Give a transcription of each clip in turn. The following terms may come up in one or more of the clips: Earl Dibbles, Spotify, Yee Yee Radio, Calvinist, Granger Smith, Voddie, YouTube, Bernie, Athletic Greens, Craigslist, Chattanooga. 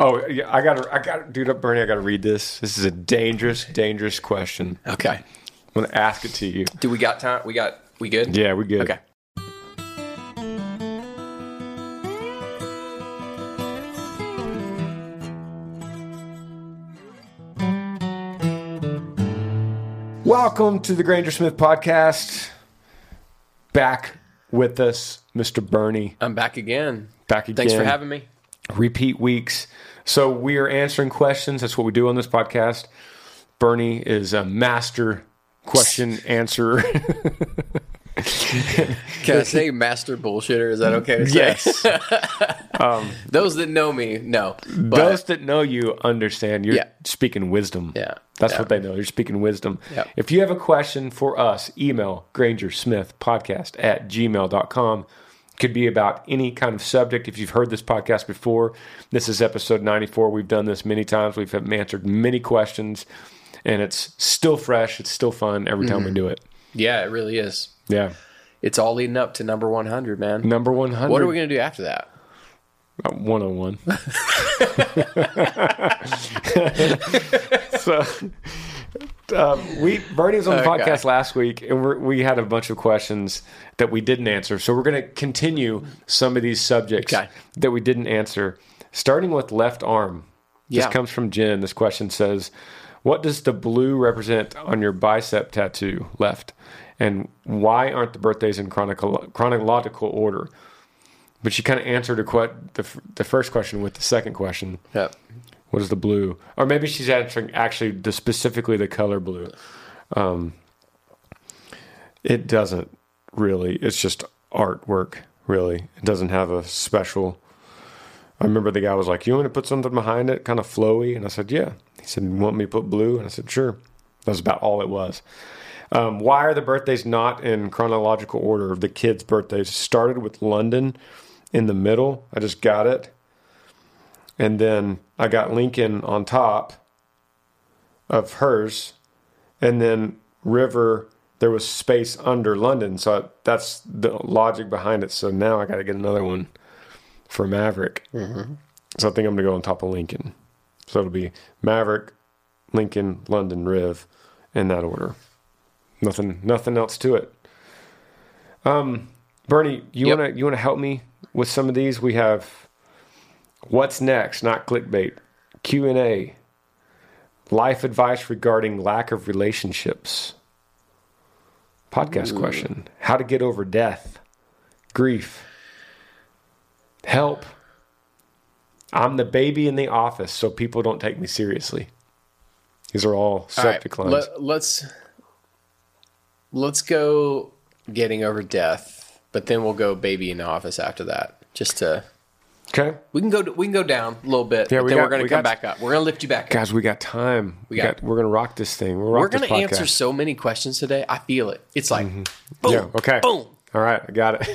Oh, yeah, I got, dude, Bernie, I got to read this. This is a dangerous, dangerous question. Okay. I'm going to ask it to you. Do we got time? We good? Yeah, we good. Okay. Welcome to the Granger Smith podcast. Back with us, Mr. Bernie. I'm back again. Thanks for having me. Repeat weeks. So we are answering questions. That's what we do on this podcast. Bernie is a master question answerer. Can I say master bullshitter? Is that okay to say? Yes. Those that know me know. Those that know you understand. You're speaking wisdom. Yeah. That's what they know. You're speaking wisdom. Yeah. If you have a question for us, email grangersmithpodcast@gmail.com. Could be about any kind of subject. If you've heard this podcast before, this is episode 94. We've done this many times. We've answered many questions, and it's still fresh. It's still fun every time we do it. Yeah, it really is. Yeah. It's all leading up to number 100, man. Number 100. What are we going to do after that? 101. So, Bernie was on the podcast last week, and we had a bunch of questions that we didn't answer. So we're going to continue some of these subjects that we didn't answer, starting with left arm. This comes from Jen. This question says, what does the blue represent on your bicep tattoo left? And why aren't the birthdays in chronological order? But she kind of answered the first question with the second question. Yeah. What is the blue? Or maybe she's answering actually specifically the color blue. It doesn't really. It's just artwork, really. It doesn't have a special. I remember the guy was like, you want to put something behind it? Kind of flowy. And I said, yeah. He said, you want me to put blue? And I said, sure. That was about all it was. Why are the birthdays not in chronological order? The kids' birthdays started with London in the middle. I just got it. And then I got Lincoln on top of hers. And then River, there was space under London. So that's the logic behind it. So now I got to get another one for Maverick. Mm-hmm. So I think I'm going to go on top of Lincoln. So it'll be Maverick, Lincoln, London, Riv in that order. Nothing else to it. Bernie, you wanna help me with some of these? We have what's next, not clickbait. Q&A, life advice regarding lack of relationships. Podcast question: how to get over death, grief, help. I'm the baby in the office, so people don't take me seriously. These are all subject lines. Let's go getting over death, but then we'll go baby in the office after that. Just to we can go down a little bit. Yeah, but then we're going to come back up. We're going to lift you back up, guys. We got time. We're going to rock this thing. We're going to answer so many questions today. I feel it. It's like boom. Yeah, okay. Boom. All right, I got it.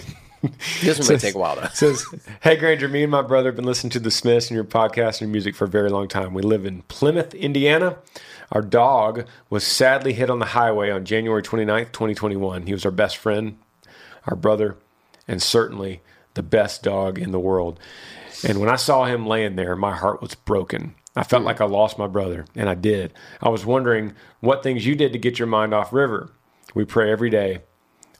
This one might take a while though. Says, hey Granger, me and my brother have been listening to the Smiths and your podcast and your music for a very long time. We live in Plymouth, Indiana. Our dog was sadly hit on the highway on January 29th, 2021. He was our best friend, our brother, and certainly the best dog in the world. And when I saw him laying there, my heart was broken. I felt like I lost my brother, and I did. I was wondering what things you did to get your mind off River. We pray every day.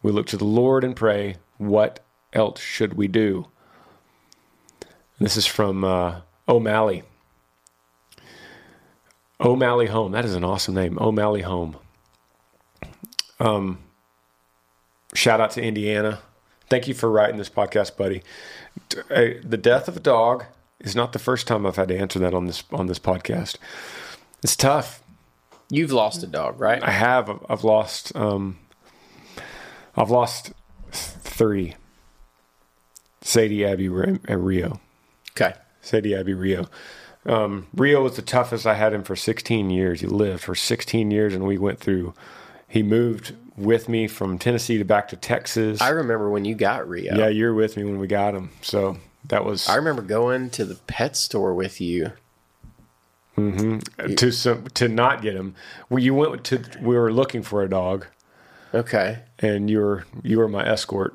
We look to the Lord and pray. What else should we do? And this is from O'Malley. O'Malley Home. That is an awesome name. O'Malley Home. Shout out to Indiana. Thank you for writing this podcast, buddy. The death of a dog is not the first time I've had to answer that on this podcast. It's tough. You've lost a dog, right? I have. I've lost three. Sadie, Abby, and Rio. Okay. Sadie, Abby, Rio. Rio was the toughest. I had him for 16 years. He lived for 16 years, and we went through. He moved with me from Tennessee back to Texas. I remember when you got Rio. Yeah, you were with me when we got him. So that was. I remember going to the pet store with you. Mm-hmm. To not get him. We were looking for a dog. Okay. And you were my escort.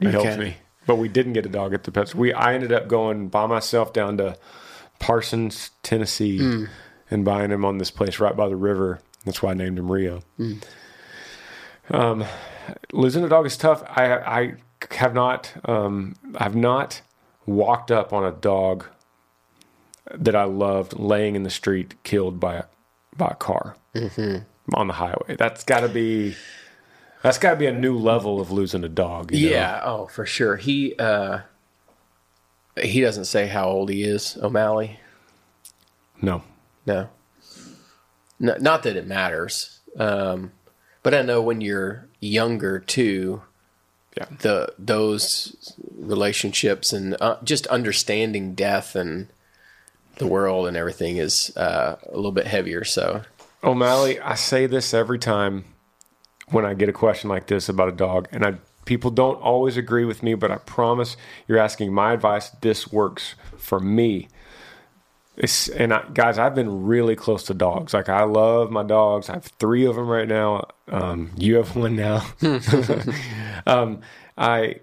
You helped me, but we didn't get a dog at the pet store. I ended up going by myself down to Parsons, Tennessee, and buying him on this place right by the river. That's why I named him Rio. Losing a dog is tough. I have not walked up on a dog that I loved laying in the street, killed by a car on the highway. That's got to be a new level of losing a dog. You know? Oh, for sure. He doesn't say how old he is, O'Malley. No, not that it matters. But I know when you're younger too, those relationships and just understanding death and the world and everything is a little bit heavier. So, O'Malley, I say this every time when I get a question like this about a dog, and people don't always agree with me, but I promise you're asking my advice. This works for me. Guys, I've been really close to dogs. Like, I love my dogs. I have 3 of them right now. You have 1 now. I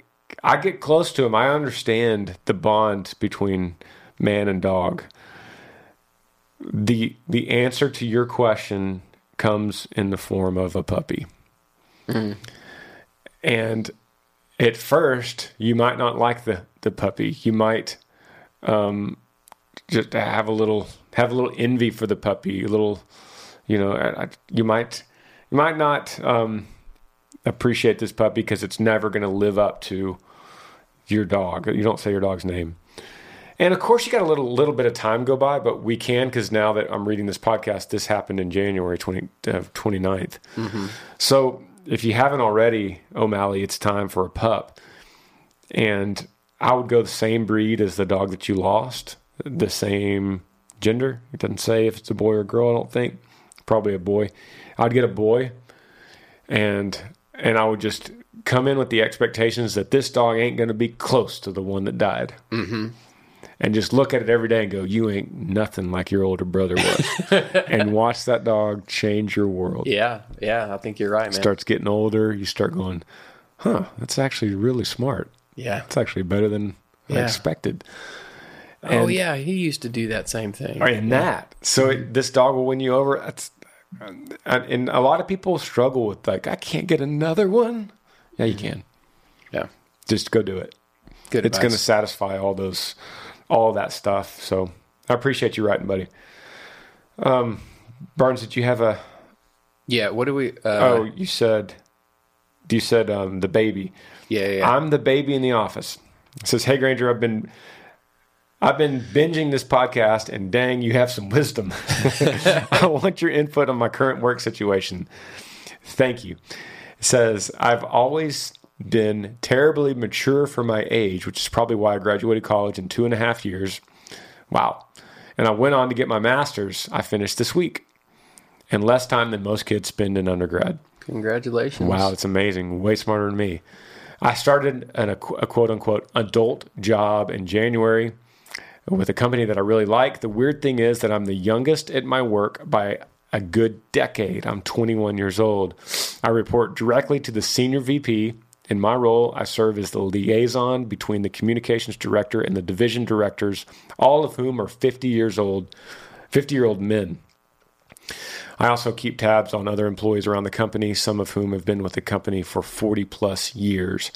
get close to them. I understand the bond between man and dog. The answer to your question comes in the form of a puppy. And at first, you might not like the puppy. You might just have a little envy for the puppy. You might not appreciate this puppy because it's never going to live up to your dog. You don't say your dog's name. And of course, you got a little bit of time go by, but we can, because now that I'm reading this podcast, this happened in January 29th. So if you haven't already, O'Malley, it's time for a pup. And I would go the same breed as the dog that you lost, the same gender. It doesn't say if it's a boy or a girl, I don't think. Probably a boy. I'd get a boy, and I would just come in with the expectations that this dog ain't going to be close to the one that died. And just look at it every day and go, you ain't nothing like your older brother was. And watch that dog change your world. Yeah, I think you're right, man. Starts getting older. You start going, that's actually really smart. Yeah. It's actually better than I expected. And, he used to do that same thing. So this dog will win you over. And a lot of people struggle with, like, I can't get another one. Yeah, you can. Yeah. Just go do it. Good advice. It's going to satisfy all that stuff. So I appreciate you writing, buddy. Burns, did you have a... Yeah, what do we... You said the baby. Yeah. I'm the baby in the office. It says, hey, Granger, I've been binging this podcast, and dang, you have some wisdom. I want your input on my current work situation. Thank you. It says, I've always been terribly mature for my age, which is probably why I graduated college in 2.5 years. Wow. And I went on to get my master's. I finished this week in less time than most kids spend in undergrad. Congratulations. Wow, it's amazing. Way smarter than me. I started a quote-unquote adult job in January with a company that I really like. The weird thing is that I'm the youngest at my work by a good decade. I'm 21 years old. I report directly to the senior VP. In my role, I serve as the liaison between the communications director and the division directors, all of whom are 50-year-old men. I also keep tabs on other employees around the company, some of whom have been with the company for 40-plus years.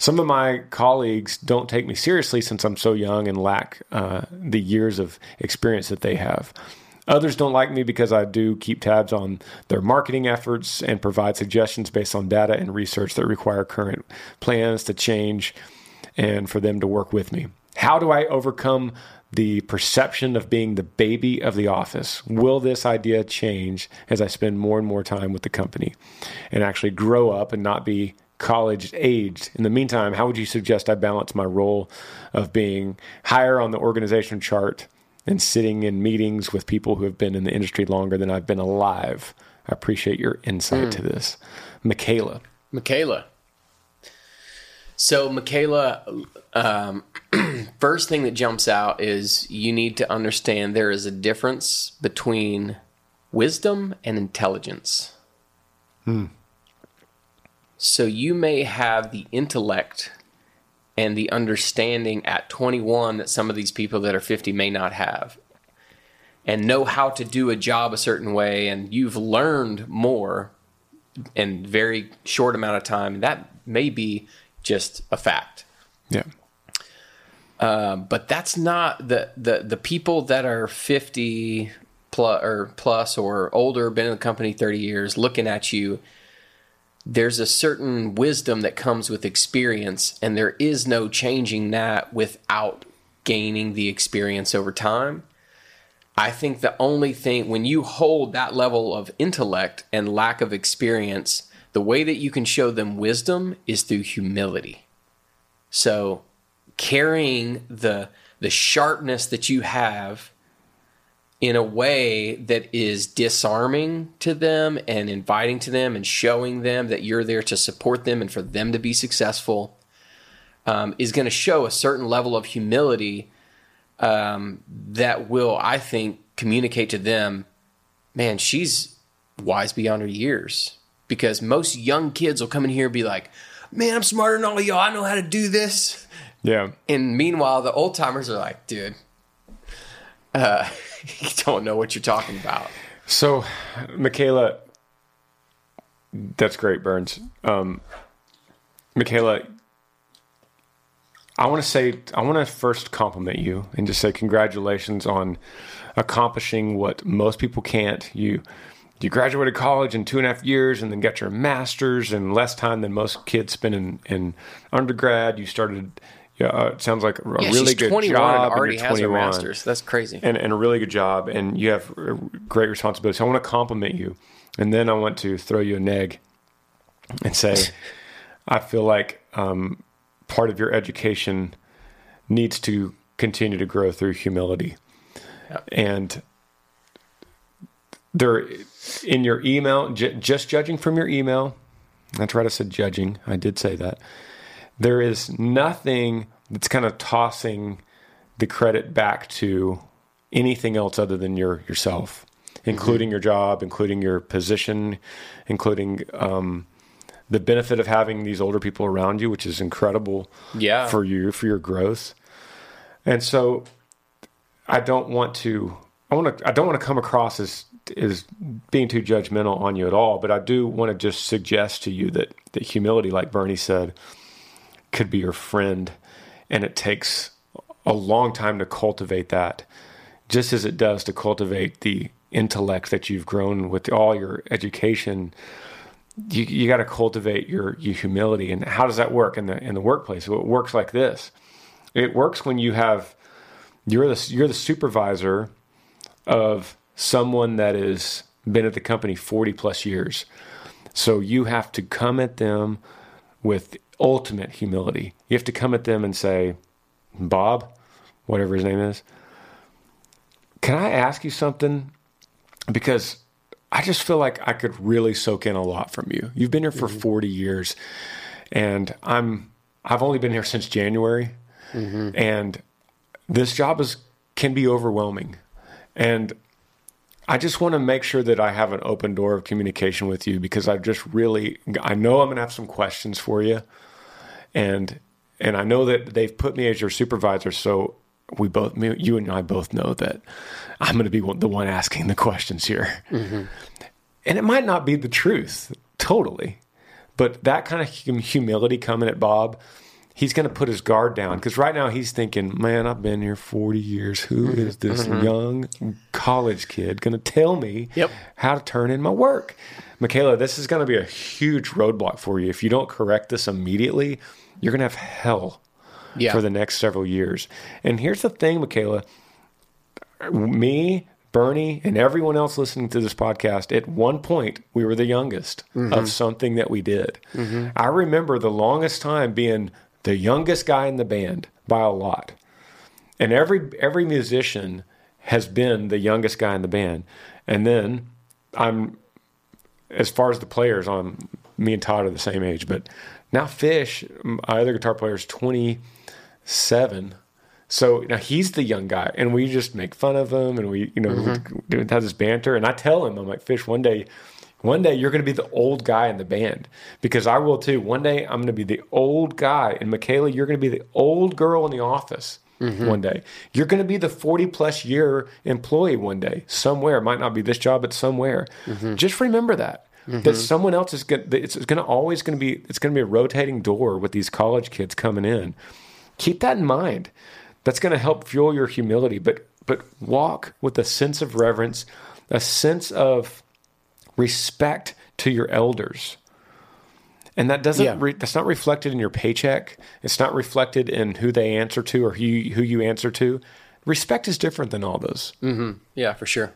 Some of my colleagues don't take me seriously since I'm so young and lack the years of experience that they have. Others don't like me because I do keep tabs on their marketing efforts and provide suggestions based on data and research that require current plans to change and for them to work with me. How do I overcome the perception of being the baby of the office? Will this idea change as I spend more and more time with the company and actually grow up and not be college-aged? In the meantime, how would you suggest I balance my role of being higher on the organization chart and sitting in meetings with people who have been in the industry longer than I've been alive? I appreciate your insight to this. Michaela. So, Michaela, first thing that jumps out is you need to understand there is a difference between wisdom and intelligence. So, you may have the intellect and the understanding at 21 that some of these people that are 50 may not have. and know how to do a job a certain way, and you've learned more in very short amount of time, that may be just a fact. Yeah. But that's not the people that are 50 plus or older, been in the company 30 years, looking at you. There's a certain wisdom that comes with experience, and there is no changing that without gaining the experience over time. I think the only thing, when you hold that level of intellect and lack of experience, the way that you can show them wisdom is through humility. So carrying the sharpness that you have in a way that is disarming to them and inviting to them and showing them that you're there to support them and for them to be successful, is going to show a certain level of humility that will, I think, communicate to them, man, she's wise beyond her years. Because most young kids will come in here and be like, man, I'm smarter than all of y'all. I know how to do this. Yeah. And meanwhile, the old timers are like, dude, you don't know what you're talking about. So, Michaela, that's great, Burns. Michaela, I want to first compliment you and just say congratulations on accomplishing what most people can't. You graduated college in 2.5 years and then got your master's in less time than most kids spend in undergrad. You started, it sounds like a really good job. She's 21 and already has her master's. That's crazy. And a really good job. And you have great responsibility. So I want to compliment you. And then I want to throw you an egg and say, I feel like part of your education needs to continue to grow through humility. Yep. And there, in your email, just judging from your email, that's right, I said judging, I did say that, there is nothing that's kind of tossing the credit back to anything else other than yourself, including your job, including your position, including the benefit of having these older people around you, which is incredible for you, for your growth. And so I don't want to come across as being too judgmental on you at all, but I do want to just suggest to you that humility, like Bernie said, could be your friend. And it takes a long time to cultivate that, just as it does to cultivate the intellect that you've grown with all your education. You got to cultivate your humility. And how does that work in the workplace? Well, it works like this. It works when you're the supervisor of someone that has been at the company 40 plus years. So you have to come at them with ultimate humility. You have to come at them and say, Bob, whatever his name is, can I ask you something? Because I just feel like I could really soak in a lot from you. You've been here for 40 years, and I've only been here since January, and this job can be overwhelming. And I just want to make sure that I have an open door of communication with you, because I know I'm going to have some questions for you, and I know that they've put me as your supervisor, so you and I both know that I'm going to be the one asking the questions here. And it might not be the truth totally, but that kind of humility coming at Bob, he's going to put his guard down. Cause right now he's thinking, man, I've been here 40 years. Who is this young college kid going to tell me how to turn in my work? Michaela, this is going to be a huge roadblock for you. If you don't correct this immediately, you're going to have hell for the next several years. And here's the thing, Michaela, me, Bernie, and everyone else listening to this podcast, at one point, we were the youngest of something that we did. I remember the longest time being the youngest guy in the band by a lot. And every musician has been the youngest guy in the band. And then as far as the players, me and Todd are the same age, but now Fish, my other guitar player, is 27. So now he's the young guy, and we just make fun of him, and we have this banter. And I tell him, I'm like, Fish, one day you're going to be the old guy in the band, because I will too. One day I'm going to be the old guy, and Michaela, you're going to be the old girl in the office. one day. You're going to be the 40-plus year employee one day somewhere. It might not be this job, but somewhere. Just remember that. That someone else is going to, it's going to always going to be, it's going to be a rotating door with these college kids coming in. Keep that in mind. That's going to help fuel your humility, but walk with a sense of reverence, a sense of respect to your elders. And that doesn't, that's not reflected in your paycheck. It's not reflected in who they answer to or who you answer to. Respect is different than all those. Yeah, for sure.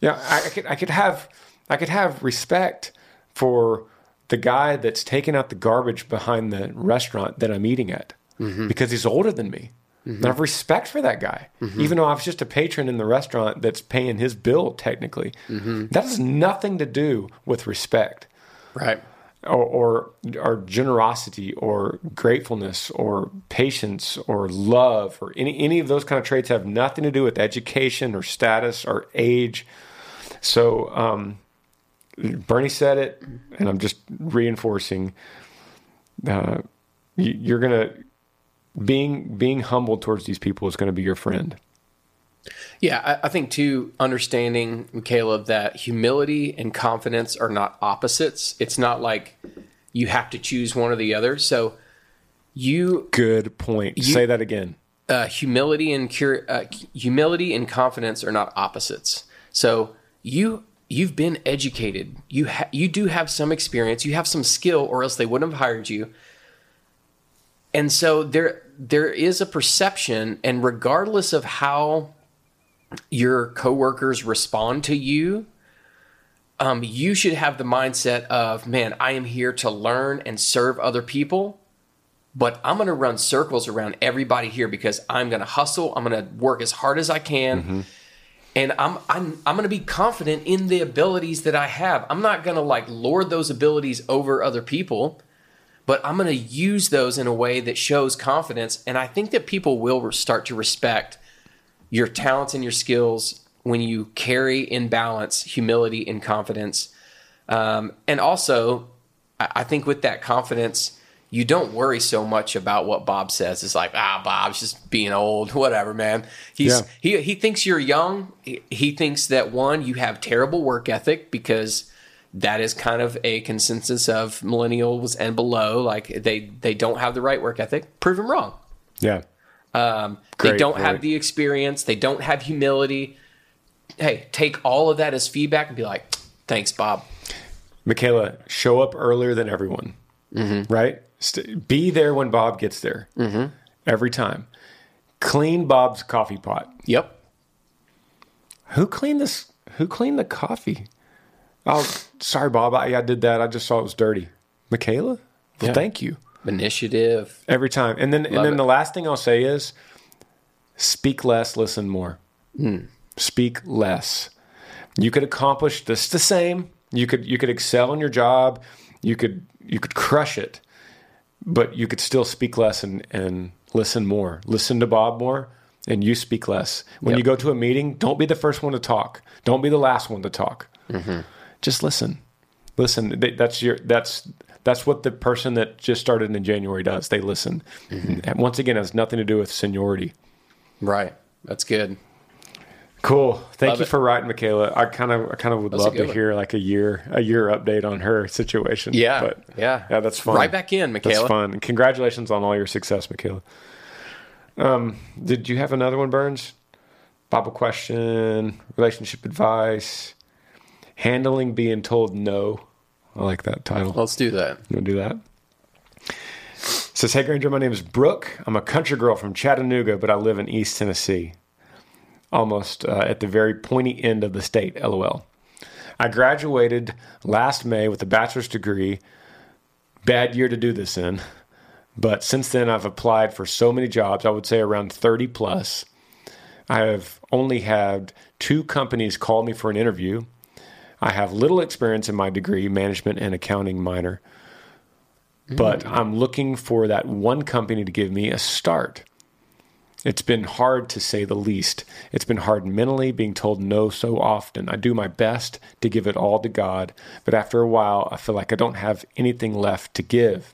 Yeah. I could have respect for the guy that's taking out the garbage behind the restaurant that I'm eating at because he's older than me. And I have respect for that guy, even though I was just a patron in the restaurant that's paying his bill technically. That has nothing to do with respect. Right. Or generosity or gratefulness or patience or love or any of those kind of traits have nothing to do with education or status or age. So Bernie said it, and I'm just reinforcing. You're gonna being humble towards these people is going to be your friend. Yeah, I think too, understanding, Caleb, that humility and confidence are not opposites. It's not like you have to choose one or the other. So you... Good point. Say that again. Humility and confidence are not opposites. So you've been educated. You do have some experience. You have some skill, or else they wouldn't have hired you. And so there is a perception, and regardless of how your coworkers respond to you, you should have the mindset of, man, I am here to learn and serve other people, but I'm going to run circles around everybody here because I'm going to hustle. I'm going to work as hard as I can. And I'm going to be confident in the abilities that I have. I'm not going to lord those abilities over other people, but I'm going to use those in a way that shows confidence. And I think that people will start to respect your talents and your skills when you carry in balance humility and confidence. And also, I think with that confidence, you don't worry so much about what Bob says. It's like, Bob's just being old, whatever, man. He thinks you're young. He thinks that, one, you have terrible work ethic, because that is kind of a consensus of millennials and below. They don't have the right work ethic. Prove him wrong. Yeah. They don't have the experience. They don't have humility. Hey, take all of that as feedback and be like, thanks, Bob. Michaela, show up earlier than everyone, right? Be there when Bob gets there every time. Clean Bob's coffee pot. Yep. Who cleaned the coffee? Oh, sorry, Bob. I did that. I just saw it was dirty. Michaela? Well, thank you. Initiative every time. And then the last thing I'll say is speak less, listen more. Speak less. You could accomplish this the same. You could excel in your job. You could crush it, but you could still speak less and listen more. Listen to Bob more, and you speak less. When you go to a meeting, don't be the first one to talk. Don't be the last one to talk. Just listen. Listen, that's what the person that just started in January does. They listen. And once again, it has nothing to do with seniority. Right. That's good. Cool. Thank you for writing, Michaela. I kind of would love to hear a year update on her situation. Yeah. But yeah, that's fun. Right back in, Michaela. That's fun. Congratulations on all your success, Michaela. Did you have another one, Burns? Bible question, relationship advice, handling being told no. I like that title. Let's do that. You want to do that? It says, hey, Granger, my name is Brooke. I'm a country girl from Chattanooga, but I live in East Tennessee, almost at the very pointy end of the state, LOL. I graduated last May with a bachelor's degree. Bad year to do this in. But since then, I've applied for so many jobs, I would say around 30 plus. I have only had 2 companies call me for an interview. I have little experience in my degree, management and accounting minor, but I'm looking for that one company to give me a start. It's been hard, to say the least. It's been hard mentally, being told no so often. I do my best to give it all to God, but after a while, I feel like I don't have anything left to give.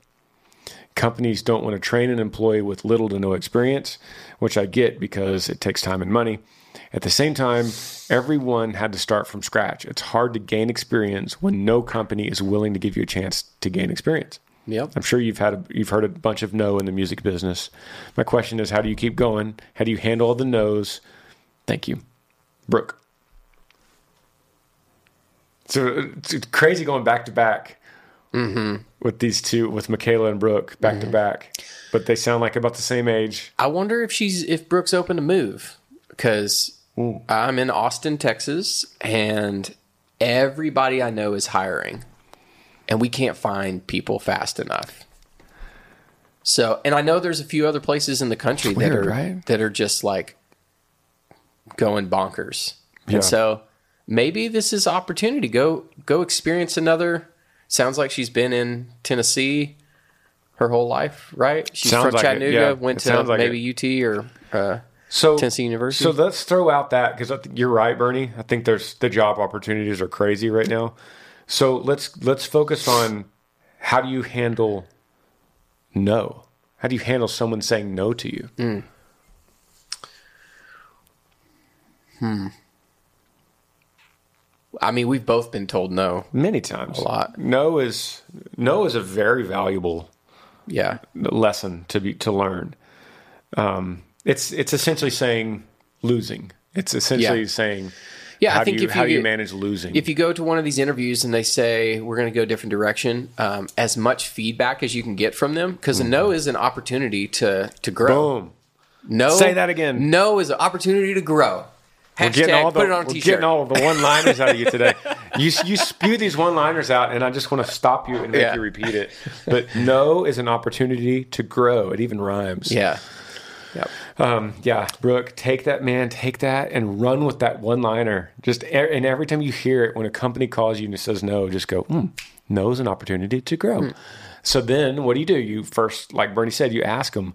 Companies don't want to train an employee with little to no experience, which I get because it takes time and money. At the same time, everyone had to start from scratch. It's hard to gain experience when no company is willing to give you a chance to gain experience. Yep. I'm sure you've heard a bunch of no in the music business. My question is, how do you keep going? How do you handle all the no's? Thank you. Brooke. So it's crazy going back to back. Mm-hmm. With these two, with Michaela and Brooke, back to back, but they sound like about the same age. I wonder if Brooke's open to move, because I'm in Austin, Texas, and everybody I know is hiring, and we can't find people fast enough. So, and I know there's a few other places in the country that are just like going bonkers, and so maybe this is opportunity. Go experience another. Sounds like she's been in Tennessee her whole life, right? She's sounds from Chattanooga, went to maybe UT or Tennessee University. So let's throw out that, because you're right, Bernie. I think the job opportunities are crazy right now. So let's focus on how do you handle no? How do you handle someone saying no to you? Mm. I mean, we've both been told no many times. A lot. No is a very valuable lesson to learn. It's essentially saying losing. It's essentially saying how do you manage losing. If you go to one of these interviews and they say we're going to go a different direction, as much feedback as you can get from them, because a no is an opportunity to grow. Boom. No. Say that again. No is an opportunity to grow. Hashtag, we're getting all of the one-liners out of you today. You spew these one-liners out, and I just want to stop you and make you repeat it. But no is an opportunity to grow. It even rhymes. Yeah. Yep. Brooke, take that and run with that one-liner. And every time you hear it, when a company calls you and it says no, just go, no is an opportunity to grow. Mm. So then what do? You first, like Bernie said, you ask them,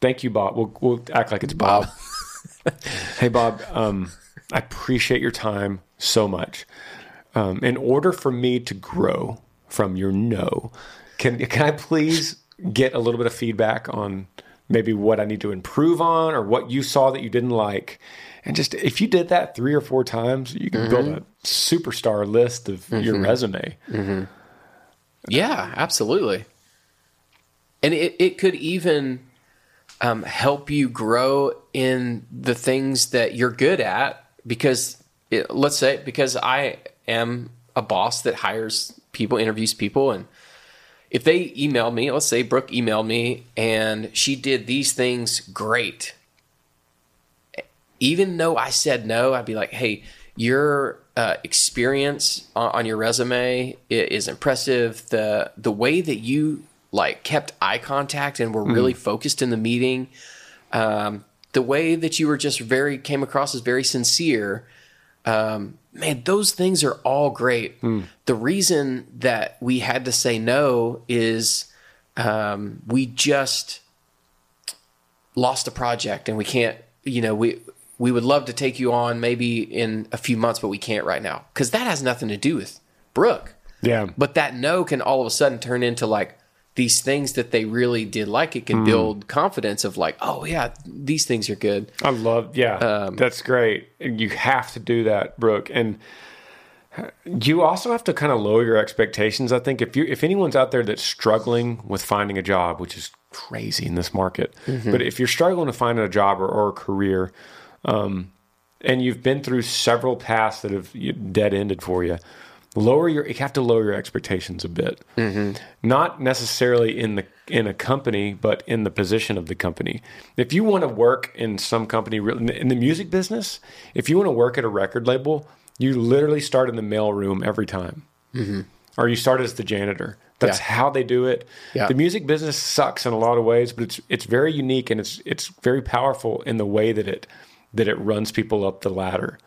thank you, Bob. We'll act like it's Bob. Hey, Bob, I appreciate your time so much. In order for me to grow from your no, can I please get a little bit of feedback on maybe what I need to improve on or what you saw that you didn't like? And just if you did that 3 or 4 times, you can build a superstar list of your resume. Mm-hmm. Yeah, absolutely. And it could even... help you grow in the things that you're good at, because I am a boss that hires people, interviews people. And if they emailed me, let's say Brooke emailed me and she did these things great. Even though I said no, I'd be like, hey, your experience on your resume is impressive. The way that you kept eye contact and were really focused in the meeting. The way that you were just came across as very sincere. Man, those things are all great. Mm. The reason that we had to say no is we just lost a project and we can't, we would love to take you on maybe in a few months, but we can't right now. 'Cause that has nothing to do with Brooke. Yeah. But that no can all of a sudden turn into these things that they really did like. It can build confidence of these things are good. I love, that's great. You have to do that, Brooke. And you also have to kind of lower your expectations. I think if anyone's out there that's struggling with finding a job, which is crazy in this market, but if you're struggling to find a job or a career, and you've been through several paths that have dead-ended for you, you have to lower your expectations a bit, not necessarily in a company, but in the position of the company. If you want to work in some company in the music business, if you want to work at a record label, you literally start in the mailroom every time, or you start as the janitor. That's how they do it. Yeah. The music business sucks in a lot of ways, but it's very unique and it's very powerful in the way that it runs people up the ladder.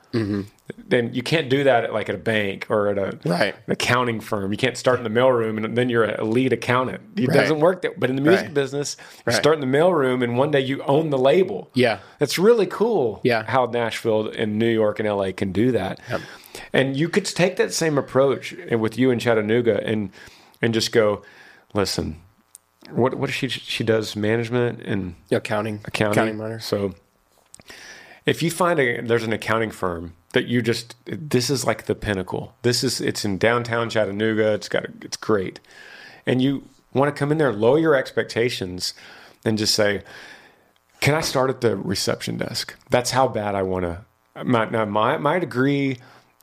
Then you can't do that at at a bank or at an accounting firm. You can't start in the mailroom and then you're a lead accountant. It doesn't work that. But in the music business, you start in the mailroom and one day you own the label. Yeah, that's really cool. Yeah, how Nashville and New York and LA can do that. Yep. And you could take that same approach with you in Chattanooga and just go, listen, What she does management and accounting minor. So if you find there's an accounting firm that you just, this is like the pinnacle. It's in downtown Chattanooga. It's great. And you want to come in there, lower your expectations and just say, can I start at the reception desk? That's how bad I want to, my degree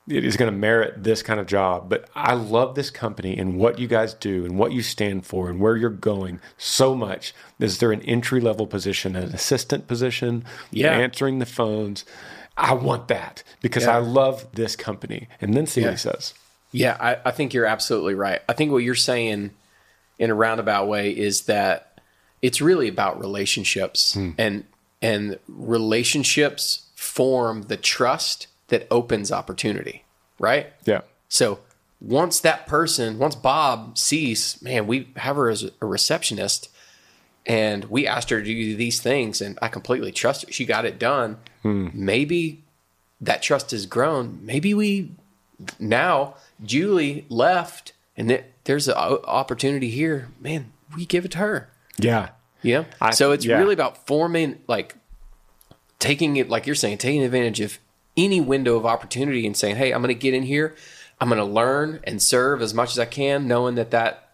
is going to merit this kind of job, but I love this company and what you guys do and what you stand for and where you're going so much. Is there an entry-level position, an assistant position, answering the phones? I want that because I love this company. And then see what he says. Yeah, I think you're absolutely right. I think what you're saying in a roundabout way is that it's really about relationships and relationships form the trust that opens opportunity, right? Yeah. So once Bob sees, man, we have her as a receptionist and we asked her to do these things and I completely trust her. She got it done. Maybe that trust has grown. Maybe Julie left and there's an opportunity here. Man, we give it to her. Yeah. Yeah. So it's really about forming, like taking it, like you're saying, taking advantage of any window of opportunity and saying, hey, I'm going to get in here. I'm going to learn and serve as much as I can, knowing that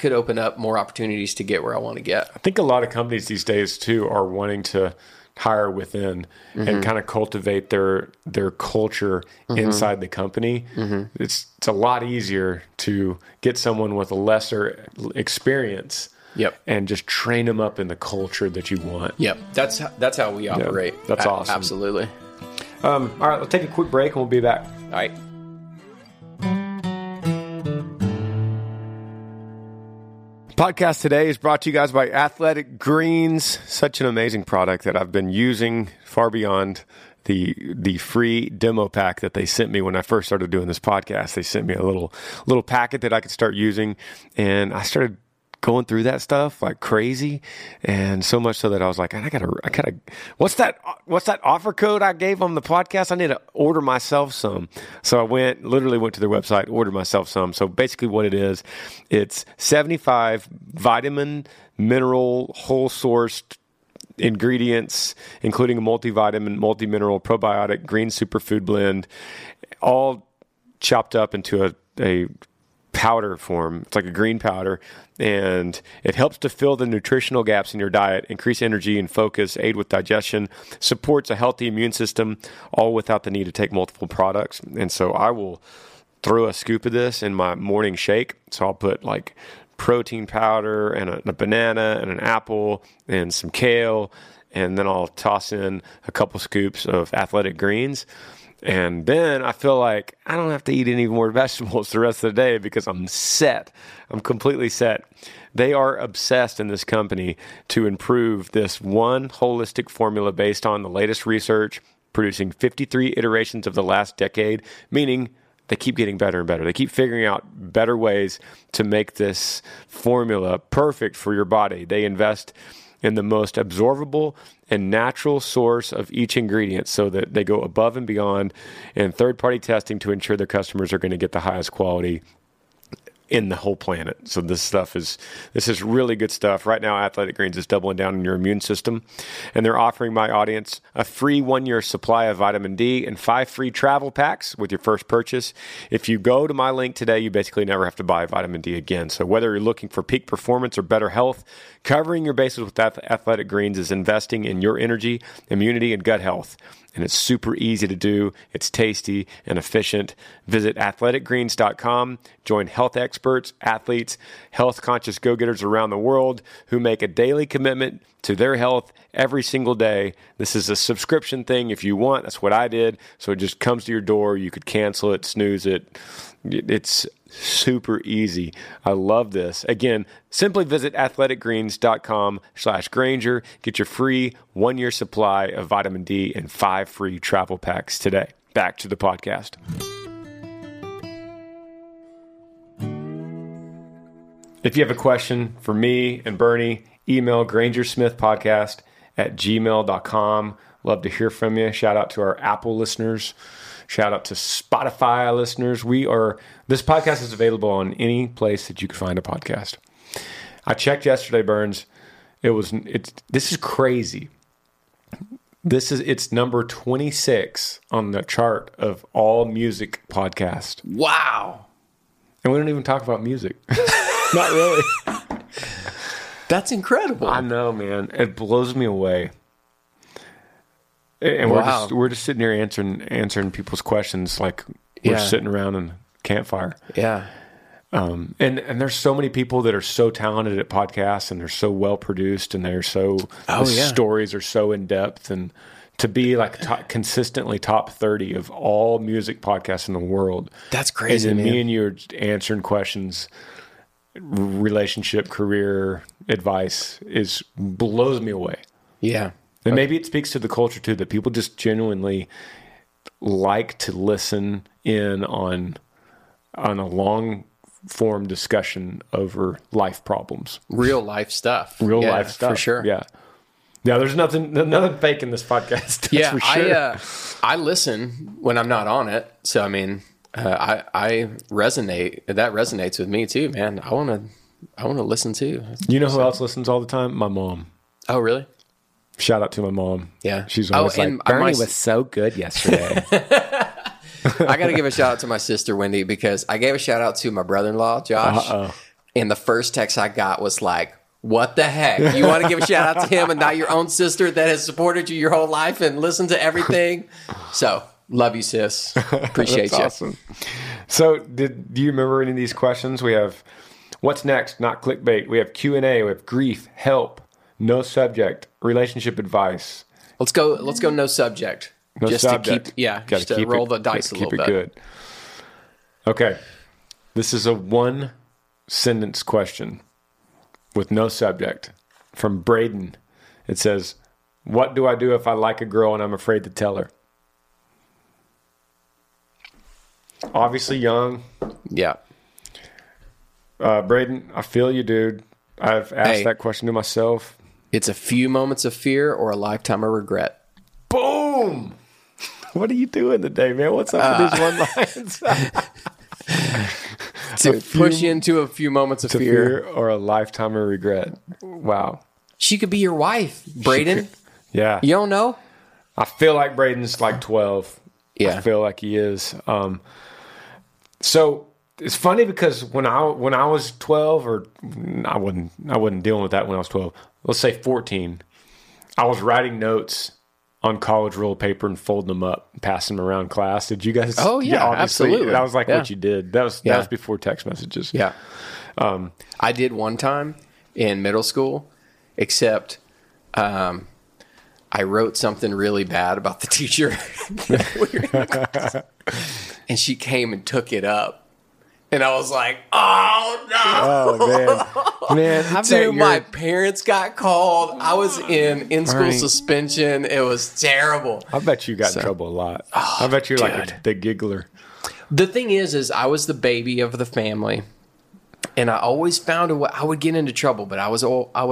could open up more opportunities to get where I want to get. I think a lot of companies these days too are wanting to hire within and kind of cultivate their culture inside the company. It's a lot easier to get someone with a lesser experience and just train them up in the culture that you want. Yep. That's how we operate. Yep. That's awesome. Absolutely. All right, we'll take a quick break and we'll be back. All right. Podcast today is brought to you guys by Athletic Greens, such an amazing product that I've been using far beyond the free demo pack that they sent me when I first started doing this podcast. They sent me a little packet that I could start using, and I started going through that stuff like crazy, and so much so that I was like, I gotta, what's that offer code I gave on the podcast? I need to order myself some. So I went to their website, ordered myself some. So basically what it is, it's 75 vitamin, mineral, whole sourced ingredients, including a multivitamin, multi-mineral, probiotic, green superfood blend, all chopped up into a powder form. It's like a green powder, and it helps to fill the nutritional gaps in your diet, increase energy and focus, aid with digestion, supports a healthy immune system, all without the need to take multiple products. And so I will throw a scoop of this in my morning shake. So I'll put like protein powder and a banana and an apple and some kale, and then I'll toss in a couple scoops of Athletic Greens. And then I feel like I don't have to eat any more vegetables the rest of the day because I'm set. I'm completely set. They are obsessed in this company to improve this one holistic formula based on the latest research, producing 53 iterations of the last decade, meaning they keep getting better and better. They keep figuring out better ways to make this formula perfect for your body. They invest in the most absorbable and natural source of each ingredient so that they go above and beyond, and third-party testing to ensure their customers are going to get the highest quality in the whole planet. So this is really good stuff. Right now, Athletic Greens is doubling down on your immune system, and they're offering my audience a free 1-year supply of vitamin D and 5 free travel packs with your first purchase. If you go to my link today, you basically never have to buy vitamin D again. So whether you're looking for peak performance or better health, covering your bases with Athletic Greens is investing in your energy, immunity, and gut health. And it's super easy to do. It's tasty and efficient. Visit athleticgreens.com. Join health experts, athletes, health-conscious go-getters around the world who make a daily commitment to their health every single day. This is a subscription thing if you want. That's what I did. So it just comes to your door. You could cancel it, snooze it. It's super easy. I love this. Again, simply visit athleticgreens.com/Granger. Get your free 1-year supply of vitamin D and 5 free travel packs today. Back to the podcast. If you have a question for me and Bernie, email grangersmithpodcast@gmail.com. Love to hear from you. Shout out to our Apple listeners. Shout out to Spotify listeners. This podcast is available on any place that you can find a podcast. I checked yesterday, Burns. This is crazy. It's number 26 on the chart of all music podcasts. Wow. And we don't even talk about music. Not really. That's incredible. I know, man. It blows me away. And wow. we're just sitting here answering people's questions like we're sitting around a campfire. Yeah. And there's so many people that are so talented at podcasts, and they're so well produced, and they're so stories are so in depth, and to be like consistently top 30 of all music podcasts in the world. That's crazy. And then me and you are answering questions, relationship, career advice blows me away. Yeah. And maybe it speaks to the culture too, that people just genuinely like to listen in on a long form discussion over life problems, real life stuff, life stuff for sure. Yeah. Yeah. There's nothing fake in this podcast. That's for sure. I listen when I'm not on it. So, I mean, I resonate. That resonates with me too, man. I want to listen too. You know who else listens all the time? My mom. Oh, really? Shout out to my mom. Yeah. She's always like, Bernie was so good yesterday. I got to give a shout out to my sister, Wendy, because I gave a shout out to my brother-in-law, Josh. Uh-oh. And the first text I got was like, what the heck? You want to give a shout out to him and not your own sister that has supported you your whole life and listened to everything? So, love you, sis. Appreciate you. Awesome. So, do you remember any of these questions? We have what's next, not clickbait. We have Q&A. We have grief, help, no subject, relationship advice. Let's go no subject. No just subject. Just to roll the dice a little bit. Keep it good. Okay. This is a one-sentence question with no subject from Braden. It says, what do I do if I like a girl and I'm afraid to tell her? Obviously young. Yeah. Braden, I feel you, dude. I've asked that question to myself. It's a few moments of fear or a lifetime of regret. Boom! What are you doing today, man? What's up with these one lines? To push into a few moments of fear or a lifetime of regret. Wow. She could be your wife, Braden. Yeah. You don't know? I feel like Braden's like 12. Yeah. I feel like he is. So it's funny because when I was 12, or I wasn't dealing with that when I was 12. Let's say 14. I was writing notes on college roll paper and folding them up and passing them around class. Did you guys? Oh yeah, absolutely. That was like what you did. That was before text messages. Yeah. I did one time in middle school, except, I wrote something really bad about the teacher and she came and took it up. And I was like, oh no. Oh, man. Dude, my parents got called. I was in school suspension. It was terrible. I bet you got in trouble a lot. Oh, I bet you're like the giggler. The thing is I was the baby of the family. And I always found a way. I would get into trouble, but I would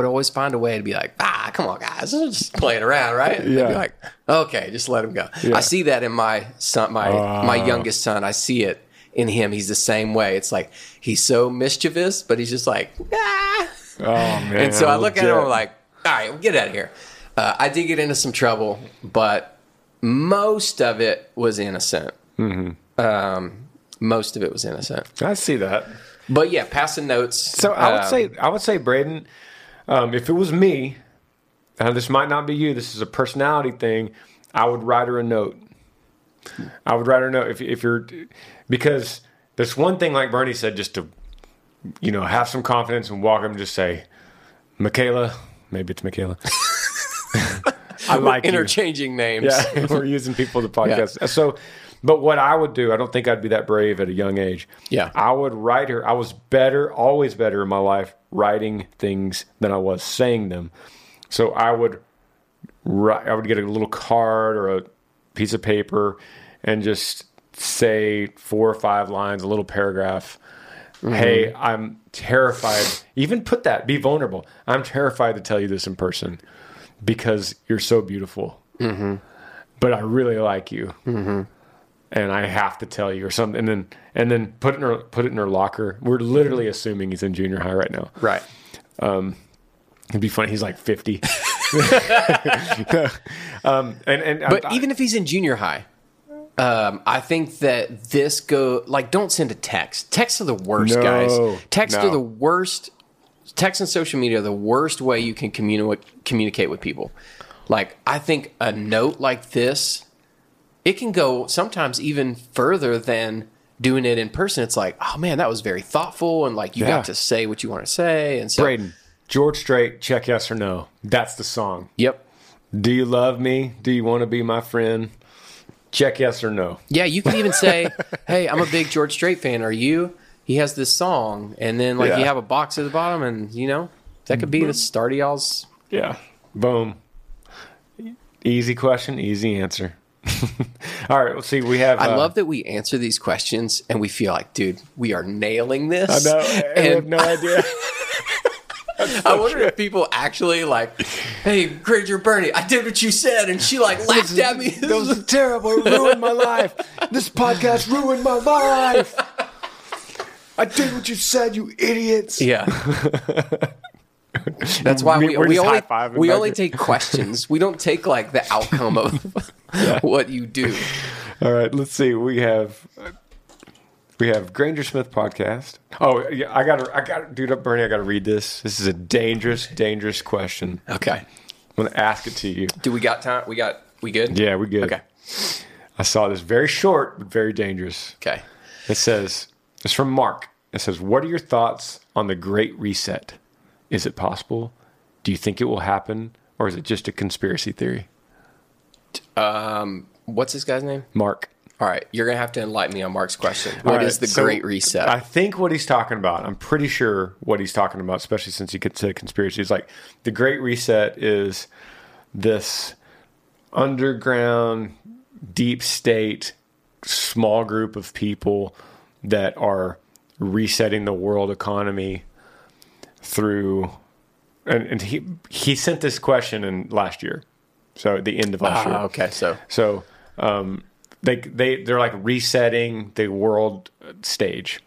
always find a way to be like, come on, guys, I'm just playing around, right? And they'd be like, okay, just let him go. Yeah. I see that in my son, my youngest son. I see it in him. He's the same way. It's like he's so mischievous, but he's just like, oh, man, and so I look at him and I'm like, all right, well, get out of here. I did get into some trouble, but most of it was innocent. Mm-hmm. Most of it was innocent. I see that. But yeah, passing notes. So I would say, Braden, if it was me, this might not be you. This is a personality thing. I would write her a note. I would write her a note if you're, because there's one thing like Bernie said, just to, have some confidence and walk up and just say, Michaela, maybe it's Michaela. I like interchanging names. Yeah, we're using people to podcast. Yeah. So, but what I would do, I don't think I'd be that brave at a young age. Yeah, I would write her. I was always better in my life writing things than I was saying them. So I would get a little card or a piece of paper and just say 4 or 5 lines, a little paragraph. Mm-hmm. Hey, I'm terrified. Even put that, be vulnerable. I'm terrified to tell you this in person because you're so beautiful. Mm-hmm. But I really like you. Mm-hmm. And I have to tell you or something. And then put it in her locker. We're literally assuming he's in junior high right now. Right. It'd be funny. He's like 50. But even if he's in junior high, I think that this don't send a text. Texts are the worst, guys. Texts are the worst. Text and social media are the worst way you can communicate with people. Like, I think a note like this, it can go sometimes even further than doing it in person. It's like, oh man, that was very thoughtful, and like you got to say what you want to say. And so, Braden, George Strait, Check Yes or No. That's the song. Yep. Do you love me? Do you want to be my friend? Check yes or no. Yeah, you can even say, hey, I'm a big George Strait fan. Are you? He has this song. And then like you have a box at the bottom, and you know, that could be the start of y'all's. Yeah. Boom. Easy question, easy answer. All right, let's see. We have. I love that we answer these questions and we feel like, dude, we are nailing this. I know. I have no idea. I wonder if people actually like, hey, Granger, Bernie, I did what you said, and she like laughed at me. That was terrible. It ruined my life. This podcast ruined my life. I did what you said, you idiots. Yeah. That's why we only take questions. We don't take like the outcome of what you do. All right, let's see. We have Granger Smith podcast. Oh, yeah, I got, dude, up, Bernie, I got to read this. This is a dangerous, dangerous question. Okay, I'm gonna ask it to you. Do we got time? We good? Yeah, we good. Okay. I saw this very short, but very dangerous. Okay. It says, it's from Mark. It says, what are your thoughts on the Great Reset? Is it possible? Do you think it will happen, or is it just a conspiracy theory? What's this guy's name? Mark. All right, you're going to have to enlighten me on Mark's question. What is the Great Reset? I think what he's talking about, I'm pretty sure what he's talking about, especially since you get to conspiracy, is like the Great Reset is this underground, deep state, small group of people that are resetting the world economy through, and he sent this question in last year, so at the end of last year. Okay, so. They're like resetting the world stage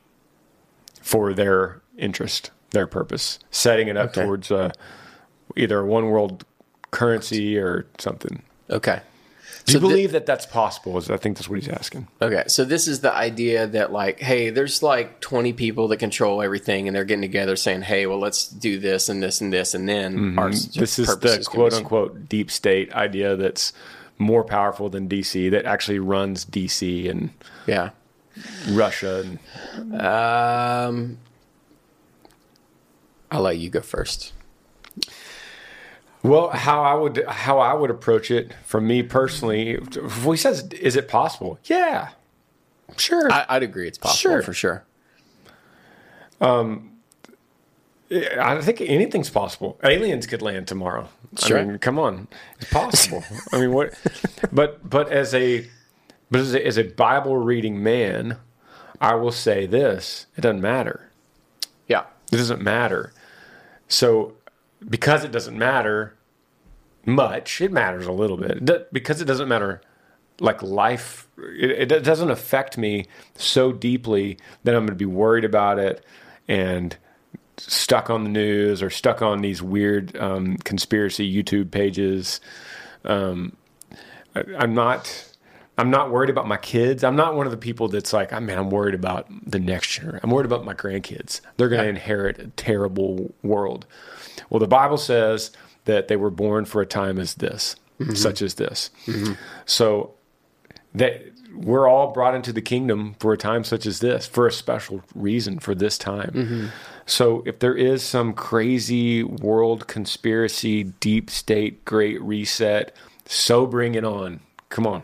for their interest, their purpose, setting it up towards either a one world currency or something. Okay. Do you believe that that's possible? I think that's what he's asking. Okay. So this is the idea that like, hey, there's like 20 people that control everything, and they're getting together saying, hey, well, let's do this and this and this. And then this is the quote unquote deep state idea that's more powerful than DC, that actually runs DC and Russia. And I'll let you go first. Well, how I would approach it, for me personally, if he says, is it possible? Yeah, sure. I'd agree it's possible for sure. I think anything's possible. Aliens could land tomorrow. Sure. I mean, come on, it's possible. I mean, what? But as a Bible reading man, I will say this: it doesn't matter. Yeah, it doesn't matter. So, because it doesn't matter much, it matters a little bit. Because it doesn't matter, like life, it doesn't affect me so deeply that I'm going to be worried about it and stuck on the news or stuck on these weird conspiracy YouTube pages. I'm not worried about my kids. I'm not one of the people that's like, oh, man, I'm worried about the next year. I'm worried about my grandkids. They're going to inherit a terrible world. Well, the Bible says that they were born for a time as this, such as this. Mm-hmm. So that we're all brought into the kingdom for a time such as this, for a special reason, for this time. Mm-hmm. So if there is some crazy world conspiracy, deep state, Great Reset, so bring it on. Come on.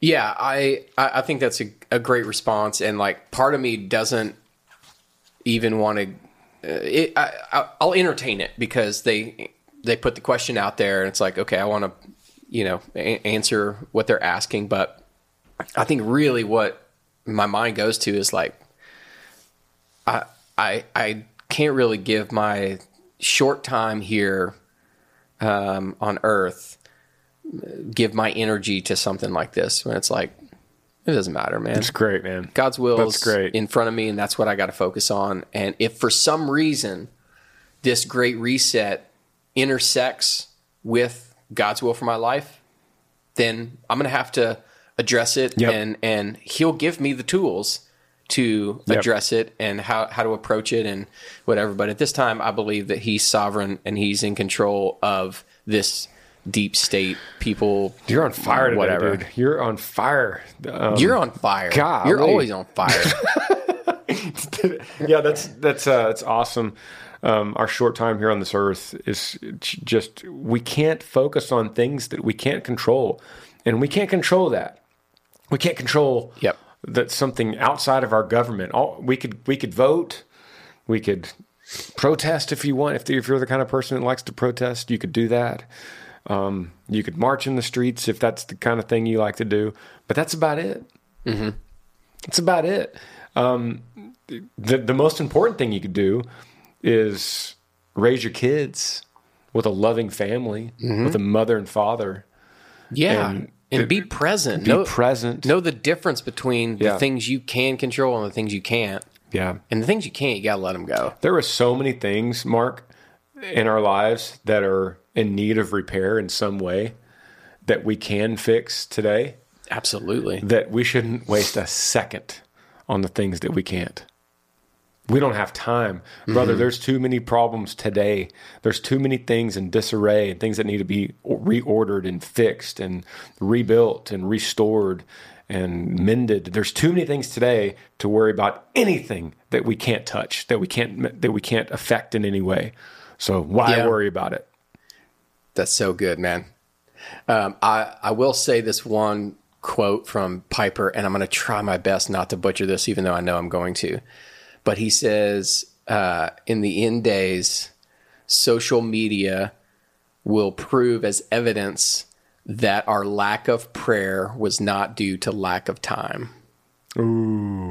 Yeah, I think that's a great response. And like part of me doesn't even want to I'll entertain it because they put the question out there, and it's like, okay, I want to answer what they're asking. But I think really what my mind goes to is like, I can't really give my short time here on Earth, give my energy to something like this when it's like, it doesn't matter, man. It's great, man. God's will is in front of me, and that's what I got to focus on. And if for some reason this great reset intersects with God's will for my life, then I'm going to have to address it. Yep. And he'll give me the tools to address it and how to approach it and whatever. But at this time, I believe that he's sovereign and he's in control of this deep state people. You're on fire today, whatever. Dude. You're on fire. You're on fire. God, you're always on fire. Yeah, that's awesome. Our short time here on this earth is just, we can't focus on things that we can't control, and we can't control that. We can't control that something outside of our government. We could vote, we could protest if you want. If you're the kind of person that likes to protest, you could do that. You could march in the streets if that's the kind of thing you like to do. But that's about it. Mm-hmm. That's about it. The most important thing you could do is raise your kids with a loving family, mm-hmm. with a mother and father. Yeah, and be present. Know the difference between the things you can control and the things you can't. Yeah. And the things you can't, you got to let them go. There are so many things, Mark, in our lives that are in need of repair in some way that we can fix today. Absolutely. That we shouldn't waste a second on the things that we can't. We don't have time. Brother, mm-hmm. there's too many problems today. There's too many things in disarray and things that need to be reordered and fixed and rebuilt and restored and mended. There's too many things today to worry about anything that we can't touch, that we can't affect in any way. So why worry about it? That's so good, man. I will say this one quote from Piper, and I'm going to try my best not to butcher this, even though I know I'm going to. But he says, in the end days, social media will prove as evidence that our lack of prayer was not due to lack of time. Ooh. Man,